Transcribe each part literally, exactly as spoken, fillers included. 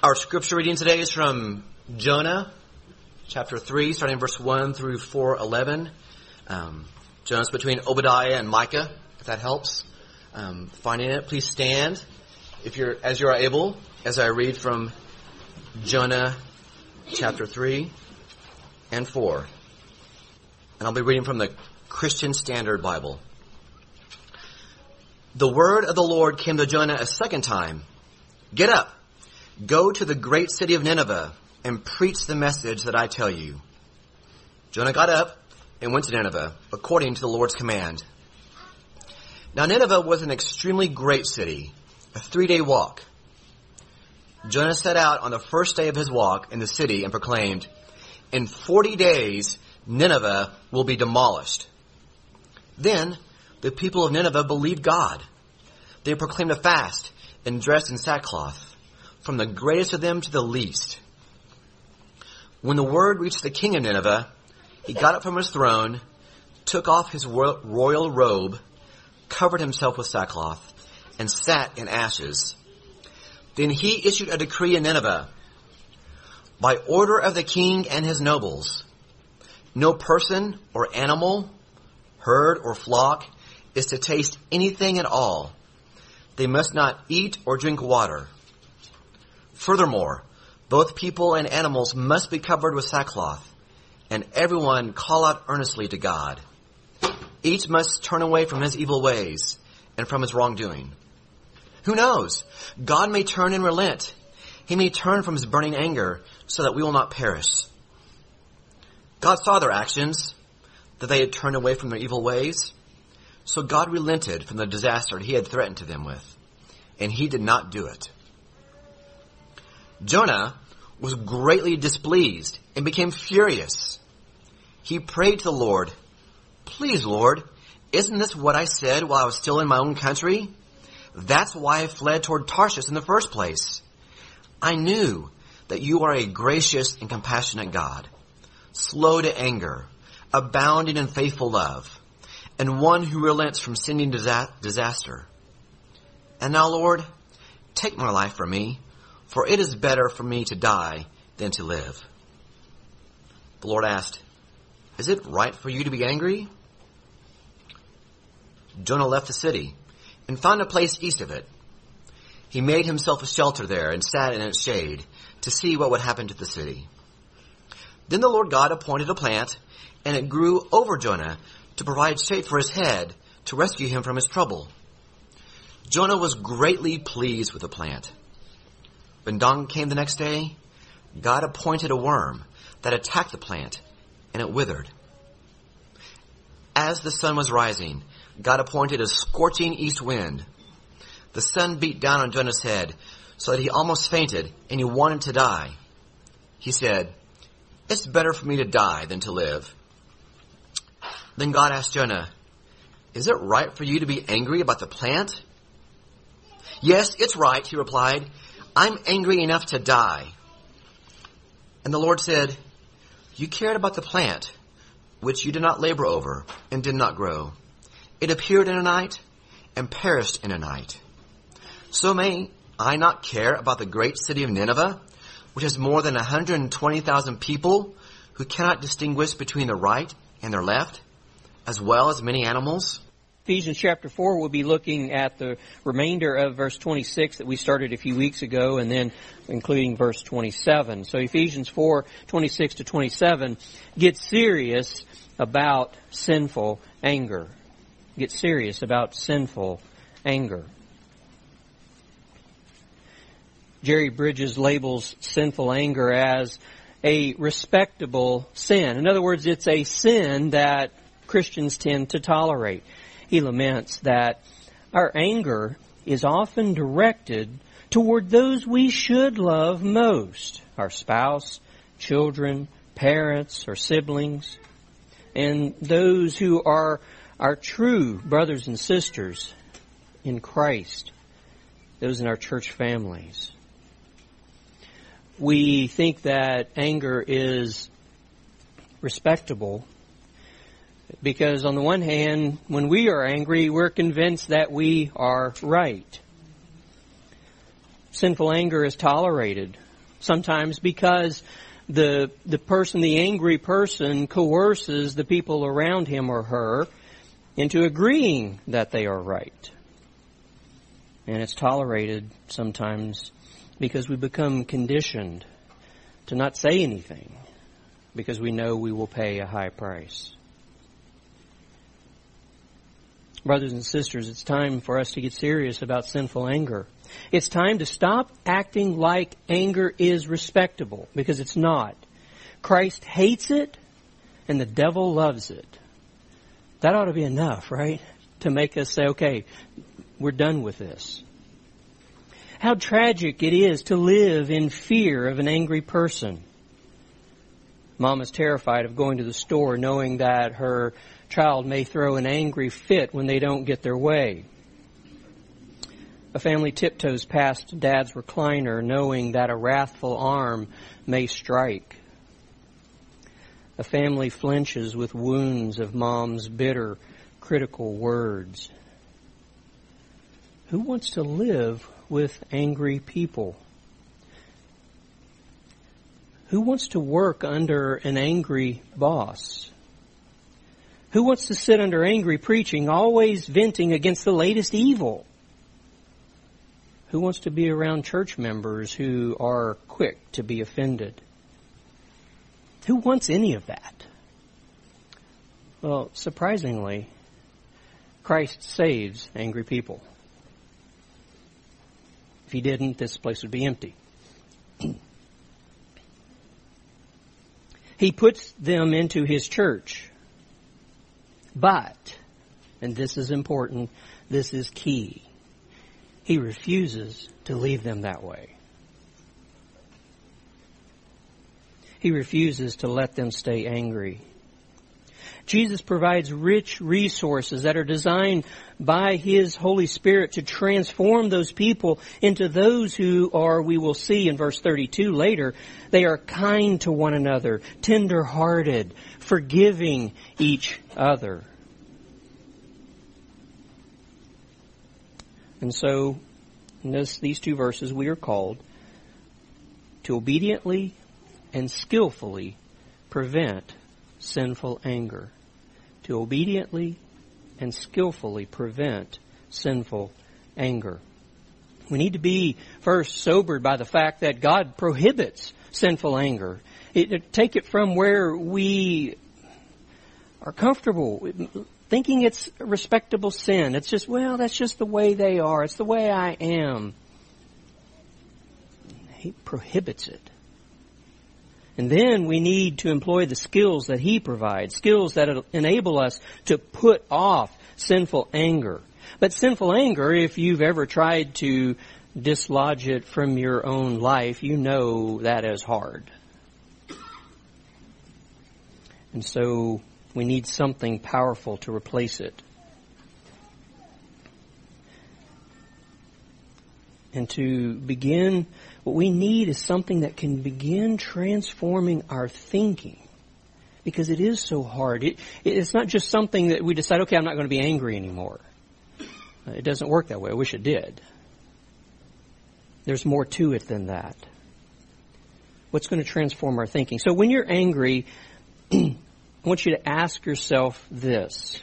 Our scripture reading today is from Jonah, chapter three, starting in verse one through four eleven. Um, Jonah's between Obadiah and Micah, if that helps. Um, finding it, please stand if you're as you are able, as I read from Jonah, chapter three and four. And I'll be reading from the Christian Standard Bible. The word of the Lord came to Jonah a second time. Get up. Go to the great city of Nineveh and preach the message that I tell you. Jonah got up and went to Nineveh, according to the Lord's command. Now Nineveh was an extremely great city, a three-day walk. Jonah set out on the first day of his walk in the city and proclaimed, "In forty days Nineveh will be demolished." Then the people of Nineveh believed God. They proclaimed a fast and dressed in sackcloth, from the greatest of them to the least. When the word reached the king of Nineveh, he got up from his throne, took off his royal robe, covered himself with sackcloth, and sat in ashes. Then he issued a decree in Nineveh, by order of the king and his nobles, no person or animal, herd or flock, is to taste anything at all. They must not eat or drink water. Furthermore, both people and animals must be covered with sackcloth, and everyone call out earnestly to God. Each must turn away from his evil ways and from his wrongdoing. Who knows? God may turn and relent. He may turn from his burning anger so that we will not perish. God saw their actions, that they had turned away from their evil ways. So God relented from the disaster he had threatened to them with, and he did not do it. Jonah was greatly displeased and became furious. He prayed to the Lord, "Please, Lord, isn't this what I said while I was still in my own country? That's why I fled toward Tarshish in the first place. I knew that you are a gracious and compassionate God, slow to anger, abounding in faithful love, and one who relents from sending disaster. And now, Lord, take my life from me, for it is better for me to die than to live." The Lord asked, "Is it right for you to be angry?" Jonah left the city and found a place east of it. He made himself a shelter there and sat in its shade to see what would happen to the city. Then the Lord God appointed a plant, and it grew over Jonah to provide shade for his head to rescue him from his trouble. Jonah was greatly pleased with the plant. When dawn came the next day, God appointed a worm that attacked the plant, and it withered. As the sun was rising, God appointed a scorching east wind. The sun beat down on Jonah's head so that he almost fainted, and he wanted to die. He said, "It's better for me to die than to live." Then God asked Jonah, "Is it right for you to be angry about the plant?" "Yes, it's right," he replied. "I'm angry enough to die." And the Lord said, "You cared about the plant, which you did not labor over and did not grow. It appeared in a night and perished in a night. So may I not care about the great city of Nineveh, which has more than one hundred twenty thousand people who cannot distinguish between the right and their left, as well as many animals?" Ephesians chapter four, we'll be looking at the remainder of verse twenty-six that we started a few weeks ago, and then including verse twenty-seven. So Ephesians four, twenty-six to twenty-seven, get serious about sinful anger. Get serious about sinful anger. Jerry Bridges labels sinful anger as a respectable sin. In other words, it's a sin that Christians tend to tolerate. He laments that our anger is often directed toward those we should love most, our spouse, children, parents, or siblings, and those who are our true brothers and sisters in Christ, those in our church families. We think that anger is respectable, because on the one hand, when we are angry, we're convinced that we are right. Sinful anger is tolerated sometimes because the the person, the angry person, coerces the people around him or her into agreeing that they are right. And it's tolerated sometimes because we become conditioned to not say anything because we know we will pay a high price. Brothers and sisters, it's time for us to get serious about sinful anger. It's time to stop acting like anger is respectable, because it's not. Christ hates it, and the devil loves it. That ought to be enough, right? To make us say, okay, we're done with this. How tragic it is to live in fear of an angry person. Mom is terrified of going to the store knowing that her child may throw an angry fit when they don't get their way. A family tiptoes past Dad's recliner knowing that a wrathful arm may strike. A family flinches with wounds of Mom's bitter, critical words. Who wants to live with angry people? Who wants to work under an angry boss? Who wants to sit under angry preaching, always venting against the latest evil? Who wants to be around church members who are quick to be offended? Who wants any of that? Well, surprisingly, Christ saves angry people. If he didn't, this place would be empty. He puts them into his church. But, and this is important, this is key, he refuses to leave them that way. He refuses to let them stay angry. Jesus provides rich resources that are designed by His Holy Spirit to transform those people into those who are, we will see in verse thirty-two later, they are kind to one another, tender-hearted, forgiving each other. And so, in this, these two verses, we are called to obediently and skillfully prevent sinful anger. To obediently and skillfully prevent sinful anger. We need to be first sobered by the fact that God prohibits sinful anger. It, take it from where we are comfortable, thinking it's a respectable sin. It's just, well, that's just the way they are. It's the way I am. He prohibits it. And then we need to employ the skills that He provides, skills that enable us to put off sinful anger. But sinful anger, if you've ever tried to dislodge it from your own life, you know that is hard. And so we need something powerful to replace it. And to begin, what we need is something that can begin transforming our thinking. Because it is so hard. It, it's not just something that we decide, okay, I'm not going to be angry anymore. It doesn't work that way. I wish it did. There's more to it than that. What's going to transform our thinking? So when you're angry, I want you to ask yourself this.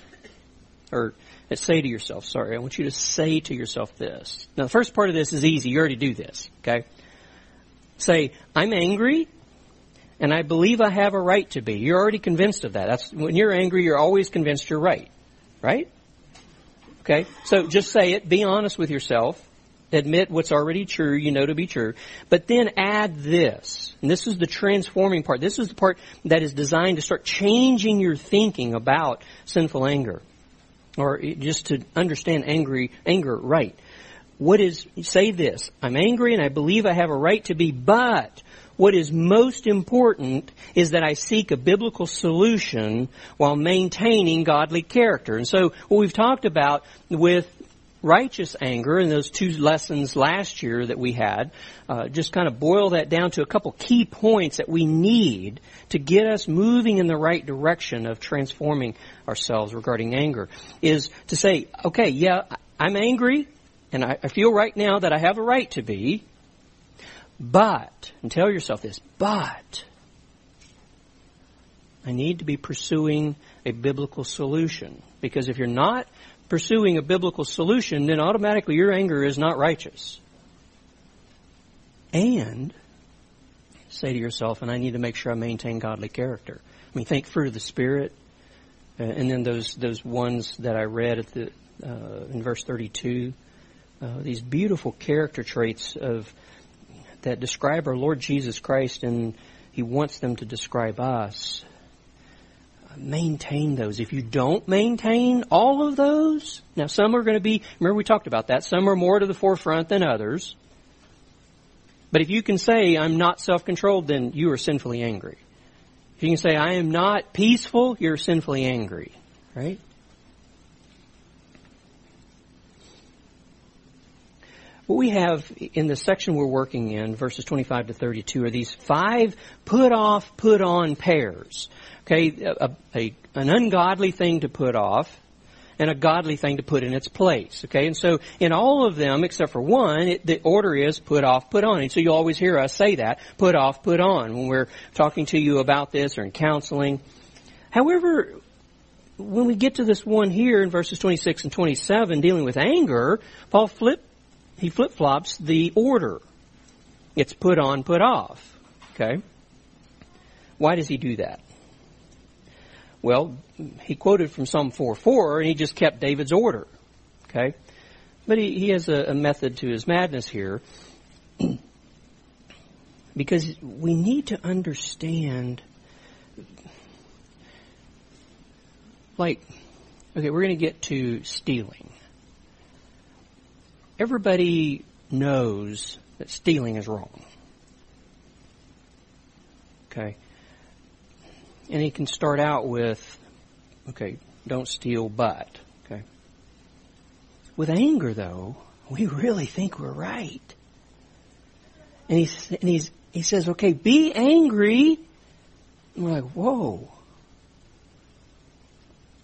Or... Say to yourself, sorry, I want you to say to yourself this. Now, the first part of this is easy. You already do this, okay? Say, I'm angry, and I believe I have a right to be. You're already convinced of that. That's, when you're angry, you're always convinced you're right, right? Okay? So just say it. Be honest with yourself. Admit what's already true, you know to be true. But then add this. And this is the transforming part. This is the part that is designed to start changing your thinking about sinful anger. Or just to understand angry anger right. What is, say this, I'm angry and I believe I have a right to be, but what is most important is that I seek a biblical solution while maintaining godly character. And so what we've talked about with righteous anger and those two lessons last year that we had, uh, just kind of boil that down to a couple key points that we need to get us moving in the right direction of transforming ourselves regarding anger, is to say, okay, yeah, I'm angry, and I, I feel right now that I have a right to be, But, and tell yourself this, but I need to be pursuing a biblical solution. Because if you're not pursuing a biblical solution, then automatically your anger is not righteous. And say to yourself, and I need to make sure I maintain godly character. I mean, think fruit of the Spirit. Uh, and then those those ones that I read at the uh, in verse thirty-two, uh, these beautiful character traits of that describe our Lord Jesus Christ, and He wants them to describe us. Maintain those. If you don't maintain all of those, now some are going to be, remember we talked about that, some are more to the forefront than others. But if you can say, I'm not self-controlled, then you are sinfully angry. If you can say, I am not peaceful, you're sinfully angry, right? What we have in the section we're working in, verses twenty-five to thirty-two, are these five put-off, put-on pairs. Okay, a, a, an ungodly thing to put off and a godly thing to put in its place. Okay, and so in all of them, except for one, it, the order is put off, put on. And so you'll always hear us say that, put off, put on, when we're talking to you about this or in counseling. However, when we get to this one here in verses twenty-six and twenty-seven, dealing with anger, Paul flipped. He flip-flops the order. It's put on, put off. Okay? Why does he do that? Well, he quoted from Psalm four four, and he just kept David's order. Okay? But he, he has a, a method to his madness here. Because we need to understand, like, okay, we're going to get to stealing. Everybody knows that stealing is wrong. Okay? And he can start out with, okay, don't steal, but. Okay? With anger, though, we really think we're right. And, he's, and he's, he says, okay, be angry. And we're like, whoa.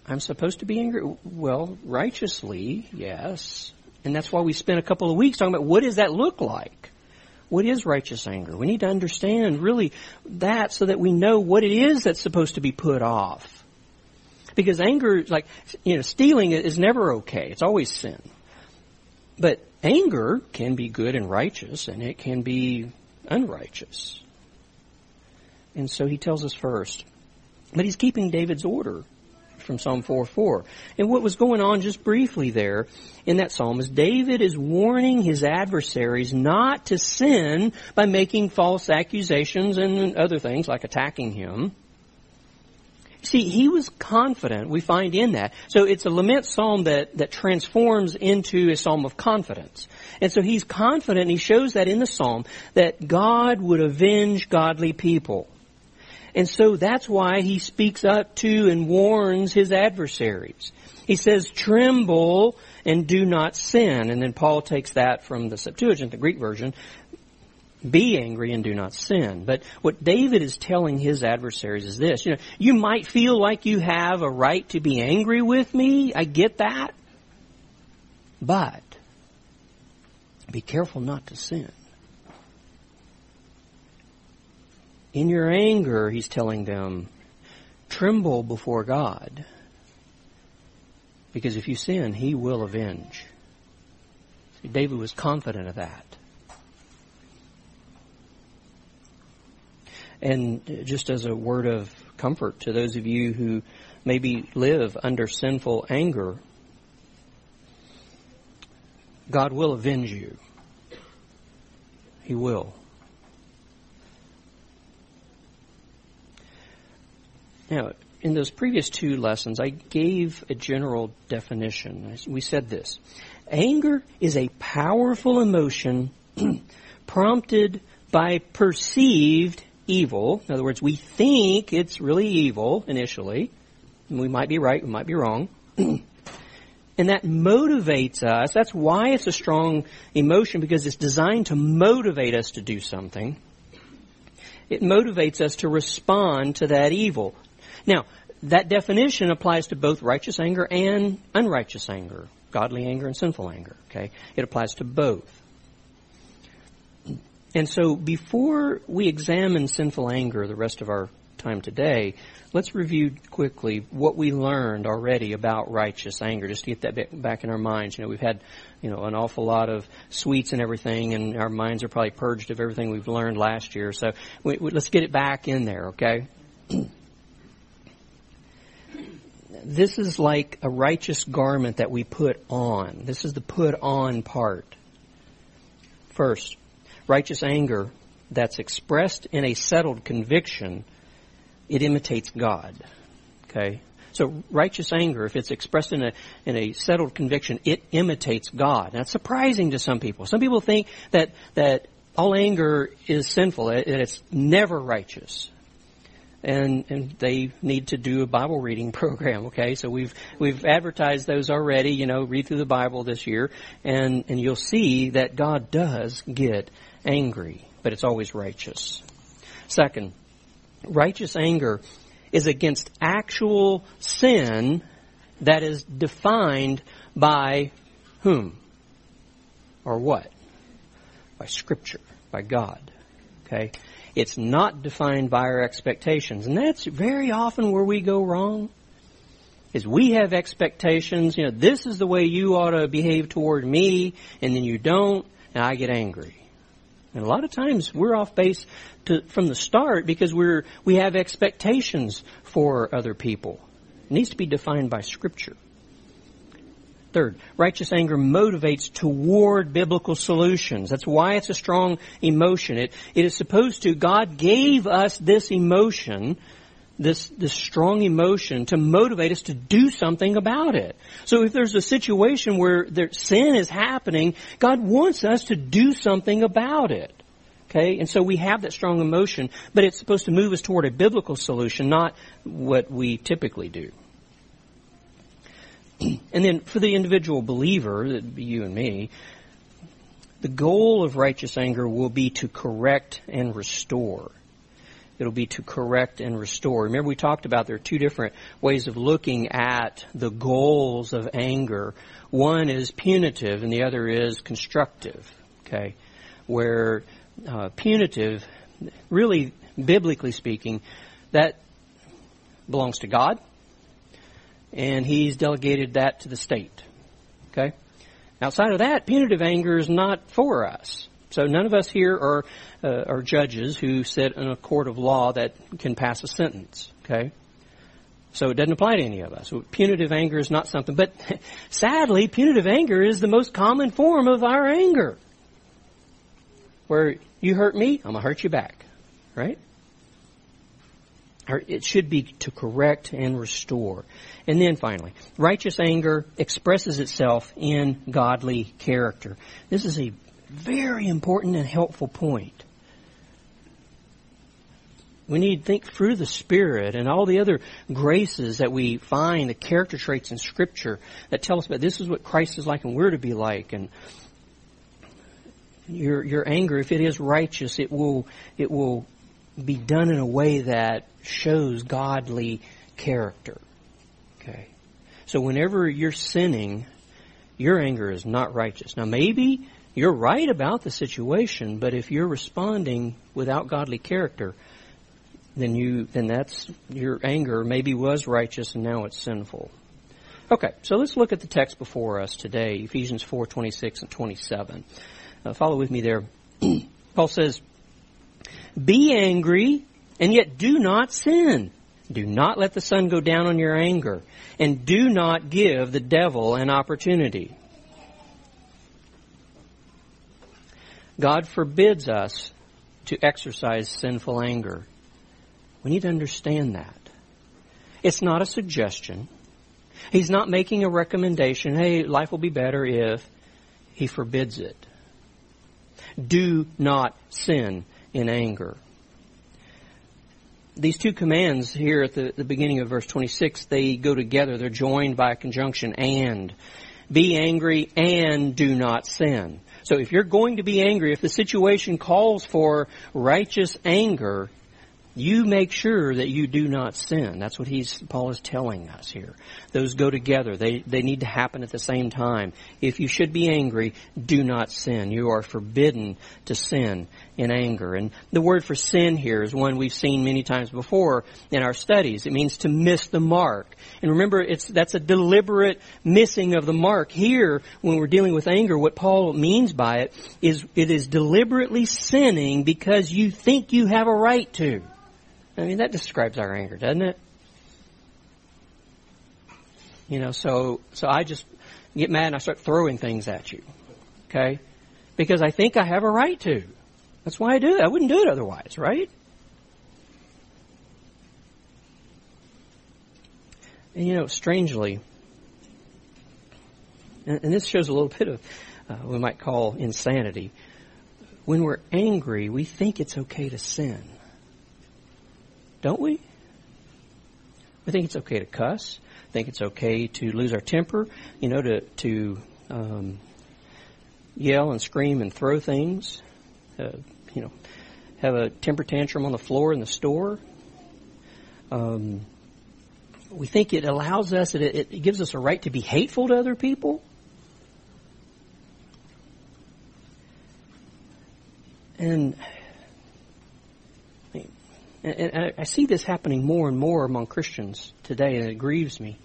I'm supposed to be angry? Well, righteously, yes. And that's why we spent a couple of weeks talking about what does that look like? What is righteous anger? We need to understand really that so that we know what it is that's supposed to be put off. Because anger, like, you know, stealing is never okay. It's always sin. But anger can be good and righteous, and it can be unrighteous. And so he tells us first. But he's keeping David's order from Psalm four four. And what was going on just briefly there in that psalm is David is warning his adversaries not to sin by making false accusations and other things like attacking him. See, he was confident, we find in that. So it's a lament psalm that, that transforms into a psalm of confidence. And so he's confident, and he shows that in the psalm, that God would avenge godly people. And so that's why he speaks up to and warns his adversaries. He says, tremble and do not sin. And then Paul takes that from the Septuagint, the Greek version, be angry and do not sin. But what David is telling his adversaries is this, you know, you might feel like you have a right to be angry with me. I get that. But be careful not to sin. In your anger, he's telling them, tremble before God. Because if you sin, He will avenge. See, David was confident of that. And just as a word of comfort to those of you who maybe live under sinful anger, God will avenge you. He will. Now, in those previous two lessons, I gave a general definition. We said this. Anger is a powerful emotion prompted by perceived evil. In other words, we think it's really evil initially. We might be right, we might be wrong. And that motivates us. That's why it's a strong emotion, because it's designed to motivate us to do something. It motivates us to respond to that evil. Now, that definition applies to both righteous anger and unrighteous anger, godly anger and sinful anger. Okay, it applies to both. And so before we examine sinful anger the rest of our time today, let's review quickly what we learned already about righteous anger, just to get that back in our minds. You know, we've had, you know, an awful lot of sweets and everything, and our minds are probably purged of everything we've learned last year. So we, we, let's get it back in there, okay? This is like a righteous garment that we put on. This is the put on part. First, righteous anger that's expressed in a settled conviction, it imitates God. Okay? So righteous anger, if it's expressed in a in a settled conviction, it imitates God. That's surprising to some people. Some people think that that all anger is sinful, that it's never righteous. And, and they need to do a Bible reading program, okay? So we've we've advertised those already, you know, read through the Bible this year, and, and you'll see that God does get angry, but it's always righteous. Second, righteous anger is against actual sin that is defined by whom? Or what? By Scripture, by God, okay? It's not defined by our expectations. And that's very often where we go wrong, is we have expectations. You know, this is the way you ought to behave toward me, and then you don't, and I get angry. And a lot of times we're off base to, from the start because we're we have expectations for other people. It needs to be defined by Scripture. Third, righteous anger motivates toward biblical solutions. That's why it's a strong emotion. It it is supposed to. God gave us this emotion, this this strong emotion, to motivate us to do something about it. So if there's a situation where there, sin is happening, God wants us to do something about it. Okay, and so we have that strong emotion, but it's supposed to move us toward a biblical solution, not what we typically do. And then for the individual believer, that'd be you and me, the goal of righteous anger will be to correct and restore. It'll be to correct and restore. Remember we talked about there are two different ways of looking at the goals of anger. One is punitive and the other is constructive, okay? Where uh, punitive, really biblically speaking, that belongs to God. And he's delegated that to the state. Okay? Outside of that, punitive anger is not for us. So none of us here are, uh, are judges who sit in a court of law that can pass a sentence. Okay? So it doesn't apply to any of us. Punitive anger is not something. But sadly, punitive anger is the most common form of our anger. Where you hurt me, I'm going to hurt you back. Right? It should be to correct and restore. And then finally, righteous anger expresses itself in godly character. This is a very important and helpful point. We need to think through the Spirit and all the other graces that we find, the character traits in Scripture that tell us about this is what Christ is like and we're to be like. And your your anger, if it is righteous, it will it will be done in a way that shows godly character. Okay. So whenever you're sinning, your anger is not righteous. Now maybe you're right about the situation, but if you're responding without godly character, then you then that's your anger maybe was righteous and now it's sinful. Okay, so let's look at the text before us today, Ephesians four twenty-six and twenty-seven. Uh, follow with me there. Paul says, "Be angry, and yet do not sin. Do not let the sun go down on your anger, and do not give the devil an opportunity." God forbids us to exercise sinful anger. We need to understand that. It's not a suggestion. He's not making a recommendation, hey, life will be better if. He forbids it. Do not sin in anger. These two commands here at the, the beginning of verse twenty-six, they go together. They're joined by a conjunction, and. Be angry and do not sin. So if you're going to be angry, if the situation calls for righteous anger, You make sure that you do not sin. That's what he's Paul is telling us here. Those go together. They they need to happen at the same time. If you should be angry, do not sin. You are forbidden to sin in anger. And the word for sin here is one we've seen many times before in our studies. It means to miss the mark. And remember, it's that's a deliberate missing of the mark. Here, when we're dealing with anger, what Paul means by it is it is deliberately sinning because you think you have a right to. I mean, that describes our anger, doesn't it? You know, so so I just get mad and I start throwing things at you, okay? Because I think I have a right to. That's why I do it. I wouldn't do it otherwise, right? And, you know, strangely, and, and this shows a little bit of uh, what we might call insanity. When we're angry, we think it's okay to sin. Don't we? We think it's okay to cuss. I think it's okay to lose our temper, you know, to, to um, yell and scream and throw things, uh, you know, have a temper tantrum on the floor in the store. Um, we think it allows us, it, it gives us a right to be hateful to other people. And... And I see this happening more and more among Christians today, and it grieves me.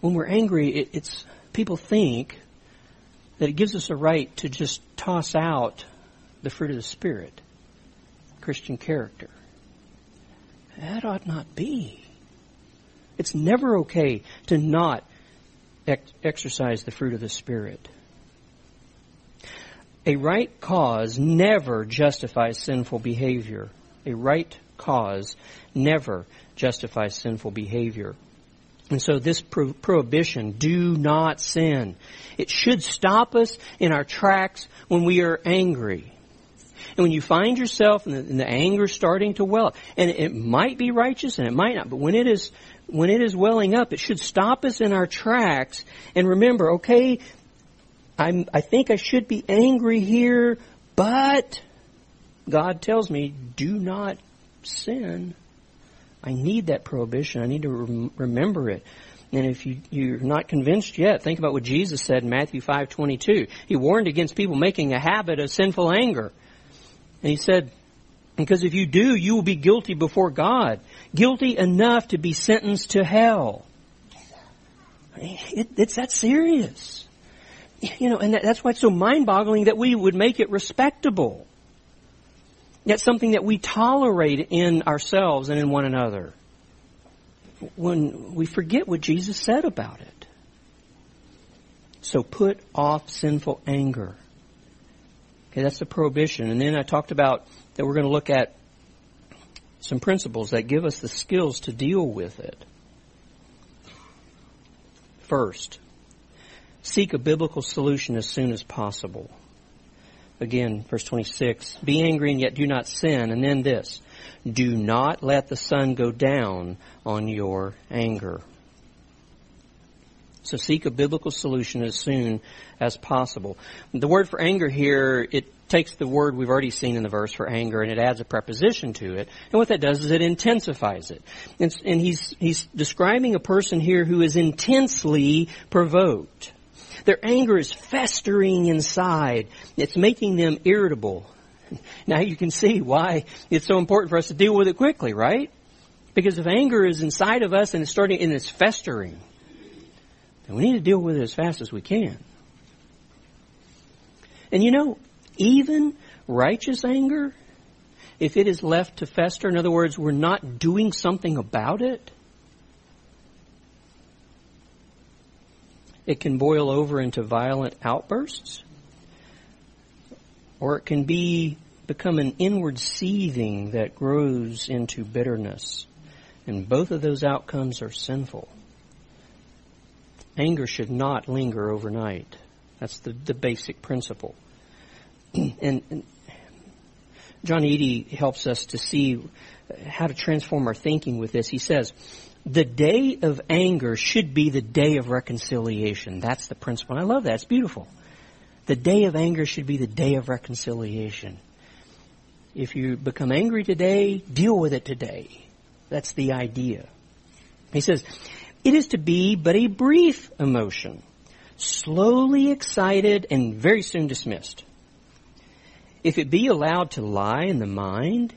When we're angry, it's people think that it gives us a right to just toss out the fruit of the Spirit, Christian character. That ought not be. It's never okay to not ex- exercise the fruit of the Spirit. A right cause never justifies sinful behavior. A right cause never justifies sinful behavior. And so this pro- prohibition, do not sin, it should stop us in our tracks when we are angry. And when you find yourself and the, and the anger starting to well up, and it, it might be righteous and it might not, but when it is when it is welling up, it should stop us in our tracks and remember, okay, I'm, I think I should be angry here, but... God tells me, do not sin. I need that prohibition. I need to rem- remember it. And if you, you're not convinced yet, think about what Jesus said in Matthew five twenty-two. He warned against people making a habit of sinful anger. And he said, because if you do, you will be guilty before God. Guilty enough to be sentenced to hell. It, it's that serious. You know, and that, that's why it's so mind-boggling that we would make it respectable. That's something that we tolerate in ourselves and in one another when we forget what Jesus said about it. So put off sinful anger. Okay, that's the prohibition. And then I talked about that we're going to look at some principles that give us the skills to deal with it. First, seek a biblical solution as soon as possible. Again, verse twenty-six, be angry and yet do not sin. And then this, do not let the sun go down on your anger. So seek a biblical solution as soon as possible. The word for anger here, it takes the word we've already seen in the verse for anger and it adds a preposition to it. And what that does is it intensifies it. And, and he's, he's describing a person here who is intensely provoked. Their anger is festering inside. It's making them irritable. Now you can see why it's so important for us to deal with it quickly, right? Because if anger is inside of us and it's starting and it's festering, then we need to deal with it as fast as we can. And you know, even righteous anger, if it is left to fester, in other words, we're not doing something about it, it can boil over into violent outbursts, or it can be become an inward seething that grows into bitterness. And both of those outcomes are sinful. Anger should not linger overnight. That's the, the basic principle. And, and John Eadie helps us to see how to transform our thinking with this. He says, the day of anger should be the day of reconciliation. That's the principle. And I love that. It's beautiful. The day of anger should be the day of reconciliation. If you become angry today, deal with it today. That's the idea. He says, it is to be but a brief emotion, slowly excited and very soon dismissed. If it be allowed to lie in the mind,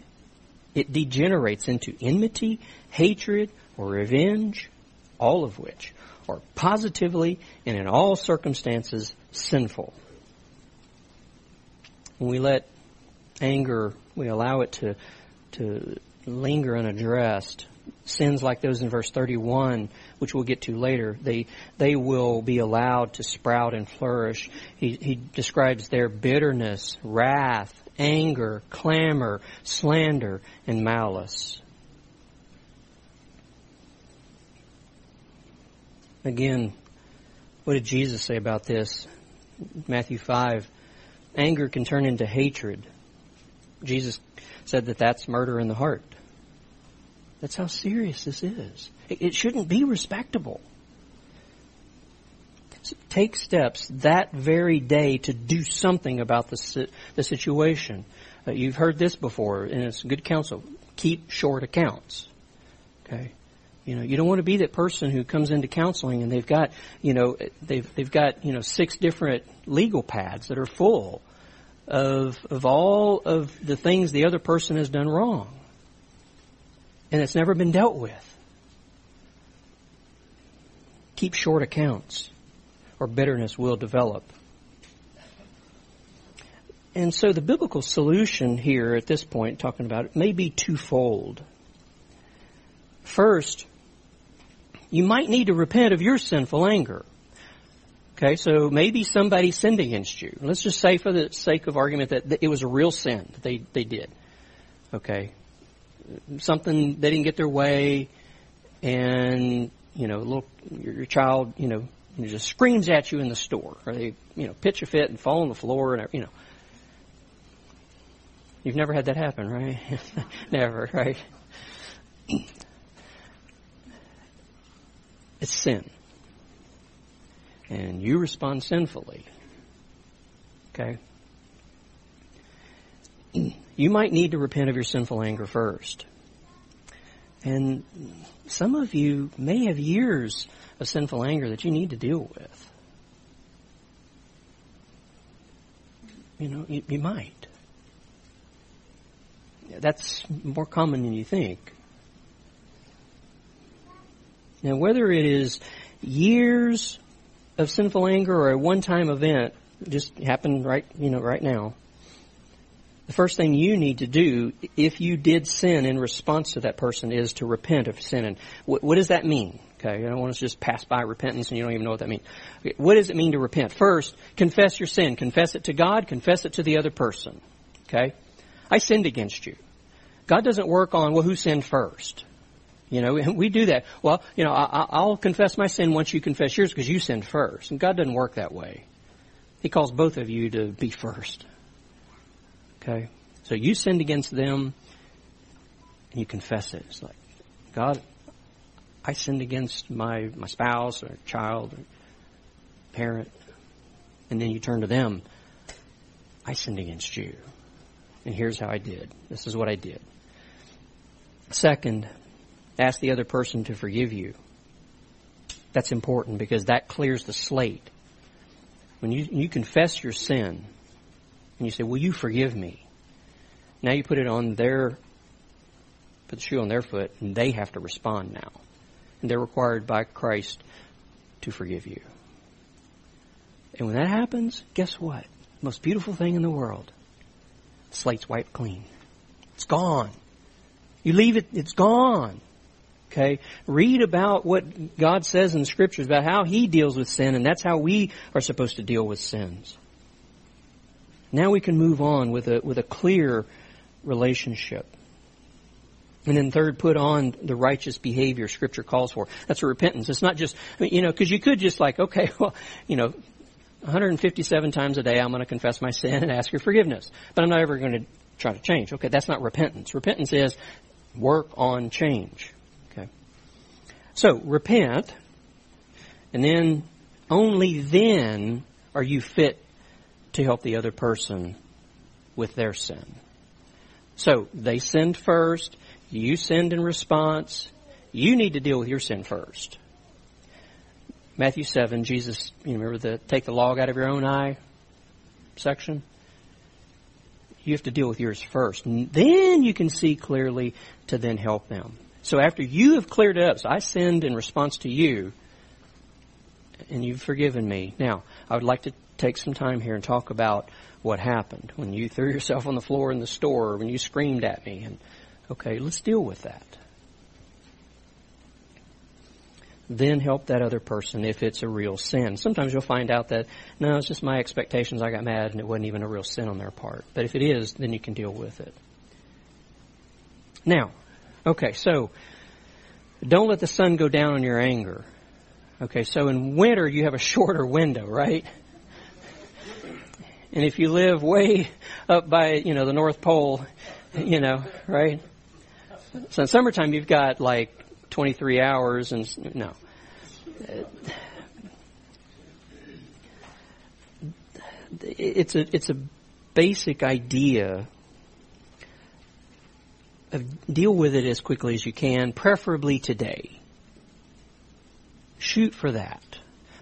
it degenerates into enmity, hatred, or revenge, all of which are positively and in all circumstances sinful. When we let anger, we allow it to to linger unaddressed, sins like those in verse thirty-one, which we'll get to later, they they will be allowed to sprout and flourish. He, he describes their bitterness, wrath, anger, clamor, slander, and malice. Again, what did Jesus say about this? Matthew five, anger can turn into hatred. Jesus said that that's murder in the heart. That's how serious this is. It shouldn't be respectable. So take steps that very day to do something about the, the situation. Uh, you've heard this before, and it's good counsel. Keep short accounts. Okay? You know, you don't want to be that person who comes into counseling and they've got, you know, they've they've got, you know, six different legal pads that are full of of all of the things the other person has done wrong. And it's never been dealt with. Keep short accounts, or bitterness will develop. And so the biblical solution here at this point, talking about it, may be twofold. First, you might need to repent of your sinful anger. Okay, so maybe somebody sinned against you. Let's just say, for the sake of argument, that it was a real sin that they, they did. Okay, something, they didn't get their way, and, you know, look, your, your child, you know, just screams at you in the store, or they, you know, pitch a fit and fall on the floor, and, you know. You've never had that happen, right? Never, right? It's sin. And you respond sinfully. Okay? You might need to repent of your sinful anger first. And some of you may have years of sinful anger that you need to deal with. You know, you, you might. That's more common than you think. Now, whether it is years of sinful anger or a one-time event, just happened right, you know, right now, the first thing you need to do, if you did sin in response to that person, is to repent of sin. And what, what does that mean? Okay, I don't want us to just pass by repentance and you don't even know what that means. Okay, what does it mean to repent? First, confess your sin. Confess it to God. Confess it to the other person. Okay, I sinned against you. God doesn't work on, well, who sinned first? You know, we do that. Well, you know, I, I'll confess my sin once you confess yours because you sinned first. And God doesn't work that way. He calls both of you to be first. Okay? So you sinned against them and you confess it. It's like, God, I sinned against my, my spouse or child or parent. And then you turn to them. I sinned against you. And here's how I did. This is what I did. Second, ask the other person to forgive you. That's important because that clears the slate. When you, you confess your sin and you say, will you forgive me? Now you put it on their, put the shoe on their foot, and they have to respond now. And they're required by Christ to forgive you. And when that happens, guess what? The most beautiful thing in the world. The slate's wiped clean. It's gone. You leave it, it's gone. Okay, read about what God says in the Scriptures about how He deals with sin, and that's how we are supposed to deal with sins. Now we can move on with a with a clear relationship. And then third, put on the righteous behavior Scripture calls for. That's a repentance. It's not just, I mean, you know, because you could just like, okay, well, you know, one hundred fifty-seven times a day I'm going to confess my sin and ask your forgiveness, but I'm not ever going to try to change. Okay, that's not repentance. Repentance is work on change. So, repent, and then, only then are you fit to help the other person with their sin. So they sinned first. You sinned in response. You need to deal with your sin first. Matthew seven, Jesus, you remember the take the log out of your own eye section? You have to deal with yours first. And then you can see clearly to then help them. So after you have cleared it up, so I sinned in response to you, and you've forgiven me. Now, I would like to take some time here and talk about what happened when you threw yourself on the floor in the store, or when you screamed at me. And okay, let's deal with that. Then help that other person if it's a real sin. Sometimes you'll find out that, no, it's just my expectations. I got mad and it wasn't even a real sin on their part. But if it is, then you can deal with it. Now, okay, so don't let the sun go down on your anger. Okay, so in winter you have a shorter window, right? And if you live way up by, you know, the North Pole, you know, right? So in summertime you've got like twenty-three hours and no. It's a, it's a basic idea of deal with it as quickly as you can, preferably today. Shoot for that.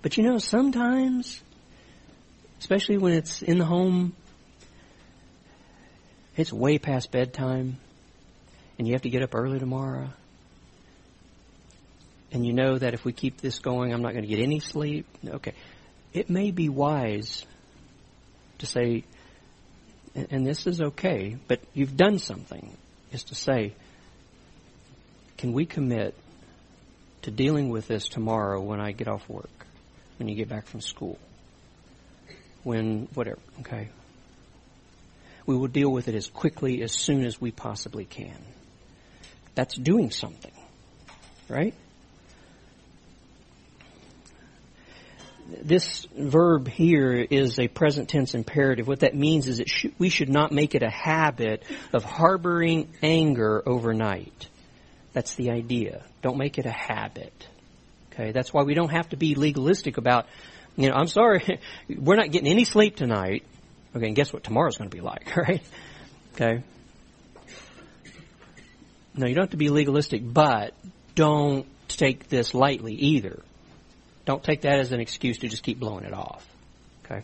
But you know, sometimes, especially when it's in the home, it's way past bedtime and you have to get up early tomorrow. And you know that if we keep this going, I'm not going to get any sleep. Okay. It may be wise to say, and this is okay, but you've done something, is to say, can we commit to dealing with this tomorrow when I get off work, when you get back from school, when whatever, okay? We will deal with it as quickly, as soon as we possibly can. That's doing something, right? This verb here is a present tense imperative. What that means is it sh- we should not make it a habit of harboring anger overnight. That's the idea. Don't make it a habit. Okay, that's why we don't have to be legalistic about, you know, I'm sorry, we're not getting any sleep tonight. Okay, and guess what tomorrow's going to be like, right? Okay. No, you don't have to be legalistic, but don't take this lightly either. Don't take that as an excuse to just keep blowing it off. Okay?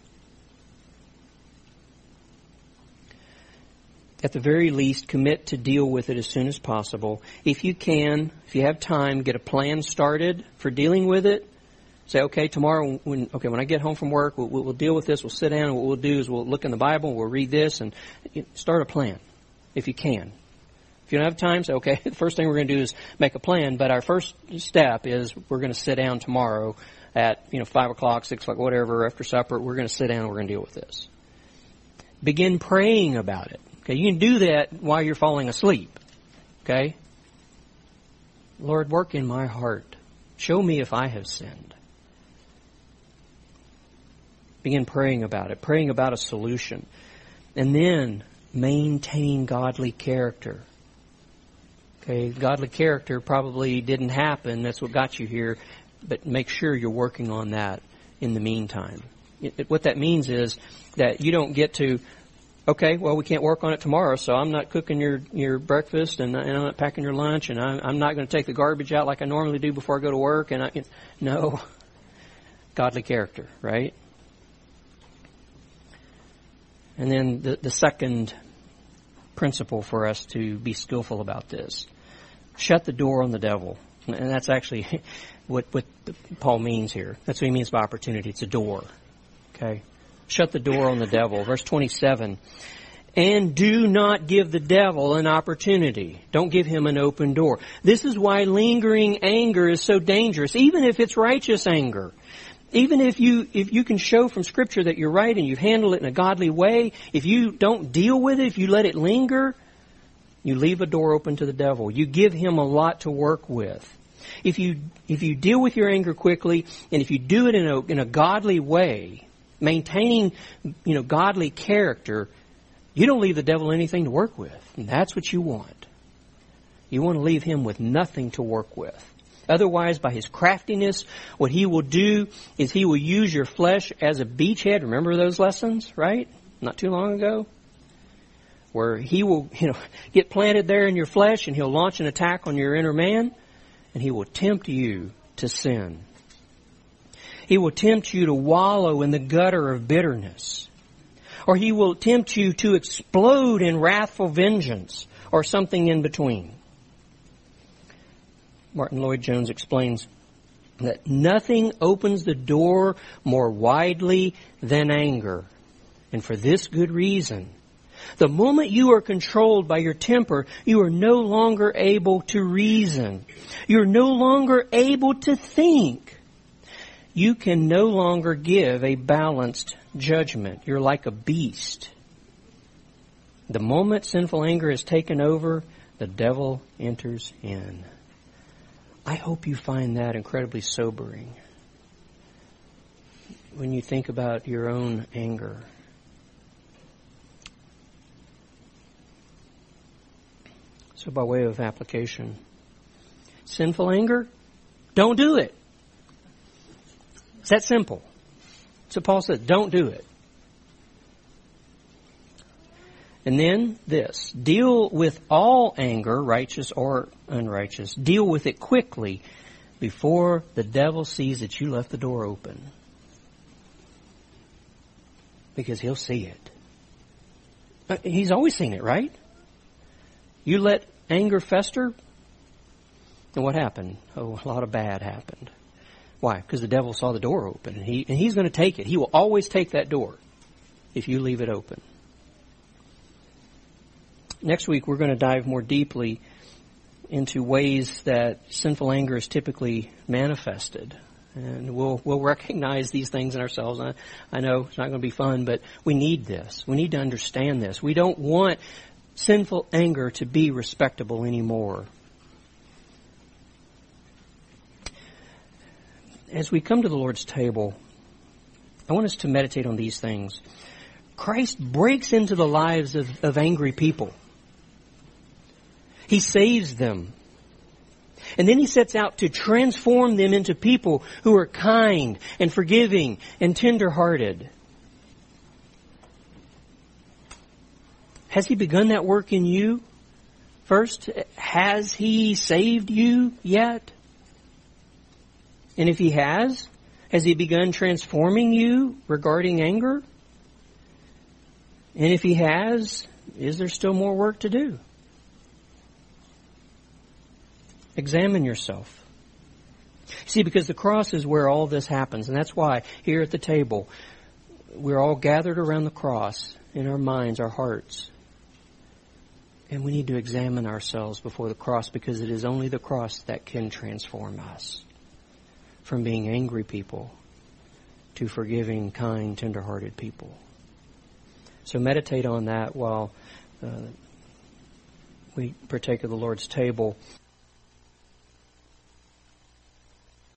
At the very least, commit to deal with it as soon as possible. If you can, if you have time, get a plan started for dealing with it. Say, okay, tomorrow, when okay, when I get home from work, we'll, we'll deal with this. We'll sit down, and what we'll do is we'll look in the Bible, we'll read this, and start a plan if you can. If you don't have time, say, okay, the first thing we're going to do is make a plan, but our first step is we're going to sit down tomorrow at, you know, five o'clock, six o'clock, whatever, after supper. We're going to sit down and we're going to deal with this. Begin praying about it. Okay, you can do that while you're falling asleep. Okay? Lord, work in my heart. Show me if I have sinned. Begin praying about it, praying about a solution. And then maintain godly character. Okay, godly character probably didn't happen. That's what got you here. But make sure you're working on that in the meantime. It, it, what that means is that you don't get to, okay, well, we can't work on it tomorrow, so I'm not cooking your, your breakfast and, and I'm not packing your lunch and I'm, I'm not going to take the garbage out like I normally do before I go to work. And I, you know, no, godly character, right? And then the, the second principle for us to be skillful about this. Shut the door on the devil. And that's actually what, what Paul means here. That's what he means by opportunity. It's a door. Okay? Shut the door on the devil. Verse twenty-seven. And do not give the devil an opportunity. Don't give him an open door. This is why lingering anger is so dangerous, even if it's righteous anger. Even if you if you can show from Scripture that you're right and you've handled it in a godly way, if you don't deal with it, if you let it linger, you leave a door open to the devil. You give him a lot to work with. If you if you deal with your anger quickly and if you do it in a in a godly way, maintaining, you know, godly character, you don't leave the devil anything to work with. And that's what you want. You want to leave him with nothing to work with. Otherwise, by his craftiness, what he will do is he will use your flesh as a beachhead. Remember those lessons, right? Not too long ago. where he will, you know, get planted there in your flesh, and he'll launch an attack on your inner man, and he will tempt you to sin. He will tempt you to wallow in the gutter of bitterness. Or he will tempt you to explode in wrathful vengeance, or something in between. Martin Lloyd-Jones explains that nothing opens the door more widely than anger. And for this good reason. The moment you are controlled by your temper, you are no longer able to reason. You're no longer able to think. You can no longer give a balanced judgment. You're like a beast. The moment sinful anger has taken over, the devil enters in. I hope you find that incredibly sobering when you think about your own anger. So by way of application, sinful anger, don't do it. It's that simple. So Paul says, don't do it. And then this, deal with all anger, righteous or unrighteous. Deal with it quickly before the devil sees that you left the door open. Because he'll see it. But he's always seen it, right? You let anger fester, and what happened? Oh, a lot of bad happened. Why? Because the devil saw the door open, and, he, and he's going to take it. He will always take that door if you leave it open. Next week, we're going to dive more deeply into ways that sinful anger is typically manifested. And we'll we'll recognize these things in ourselves. I, I know it's not going to be fun, but we need this. We need to understand this. We don't want sinful anger to be respectable anymore. As we come to the Lord's table, I want us to meditate on these things. Christ breaks into the lives of, of angry people. He saves them. And then he sets out to transform them into people who are kind and forgiving and tender-hearted. Has he begun that work in you? First, has he saved you yet? And if he has, has he begun transforming you regarding anger? And if he has, is there still more work to do? Examine yourself. See, because the cross is where all this happens, and that's why here at the table, we're all gathered around the cross in our minds, our hearts. And we need to examine ourselves before the cross, because it is only the cross that can transform us from being angry people to forgiving, kind, tender-hearted people. So meditate on that while uh, we partake of the Lord's table.